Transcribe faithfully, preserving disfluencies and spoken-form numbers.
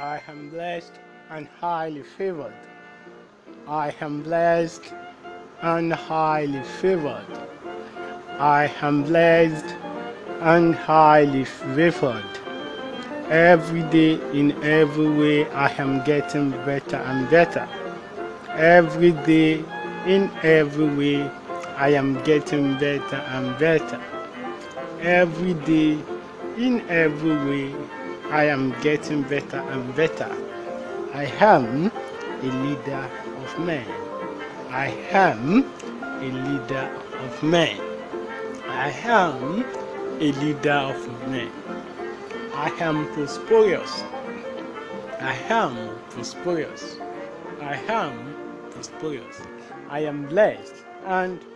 I am blessed and highly favored. I am blessed and highly favored. I am blessed and highly favored. Every day, in every way, I am getting better and better. Every day, in every way, I am getting better and better. Every day, in every way, I am getting better and better. I am a leader of men. I am a leader of men. I am a leader of men. I am prosperous. I am prosperous. I am prosperous. I am blessed and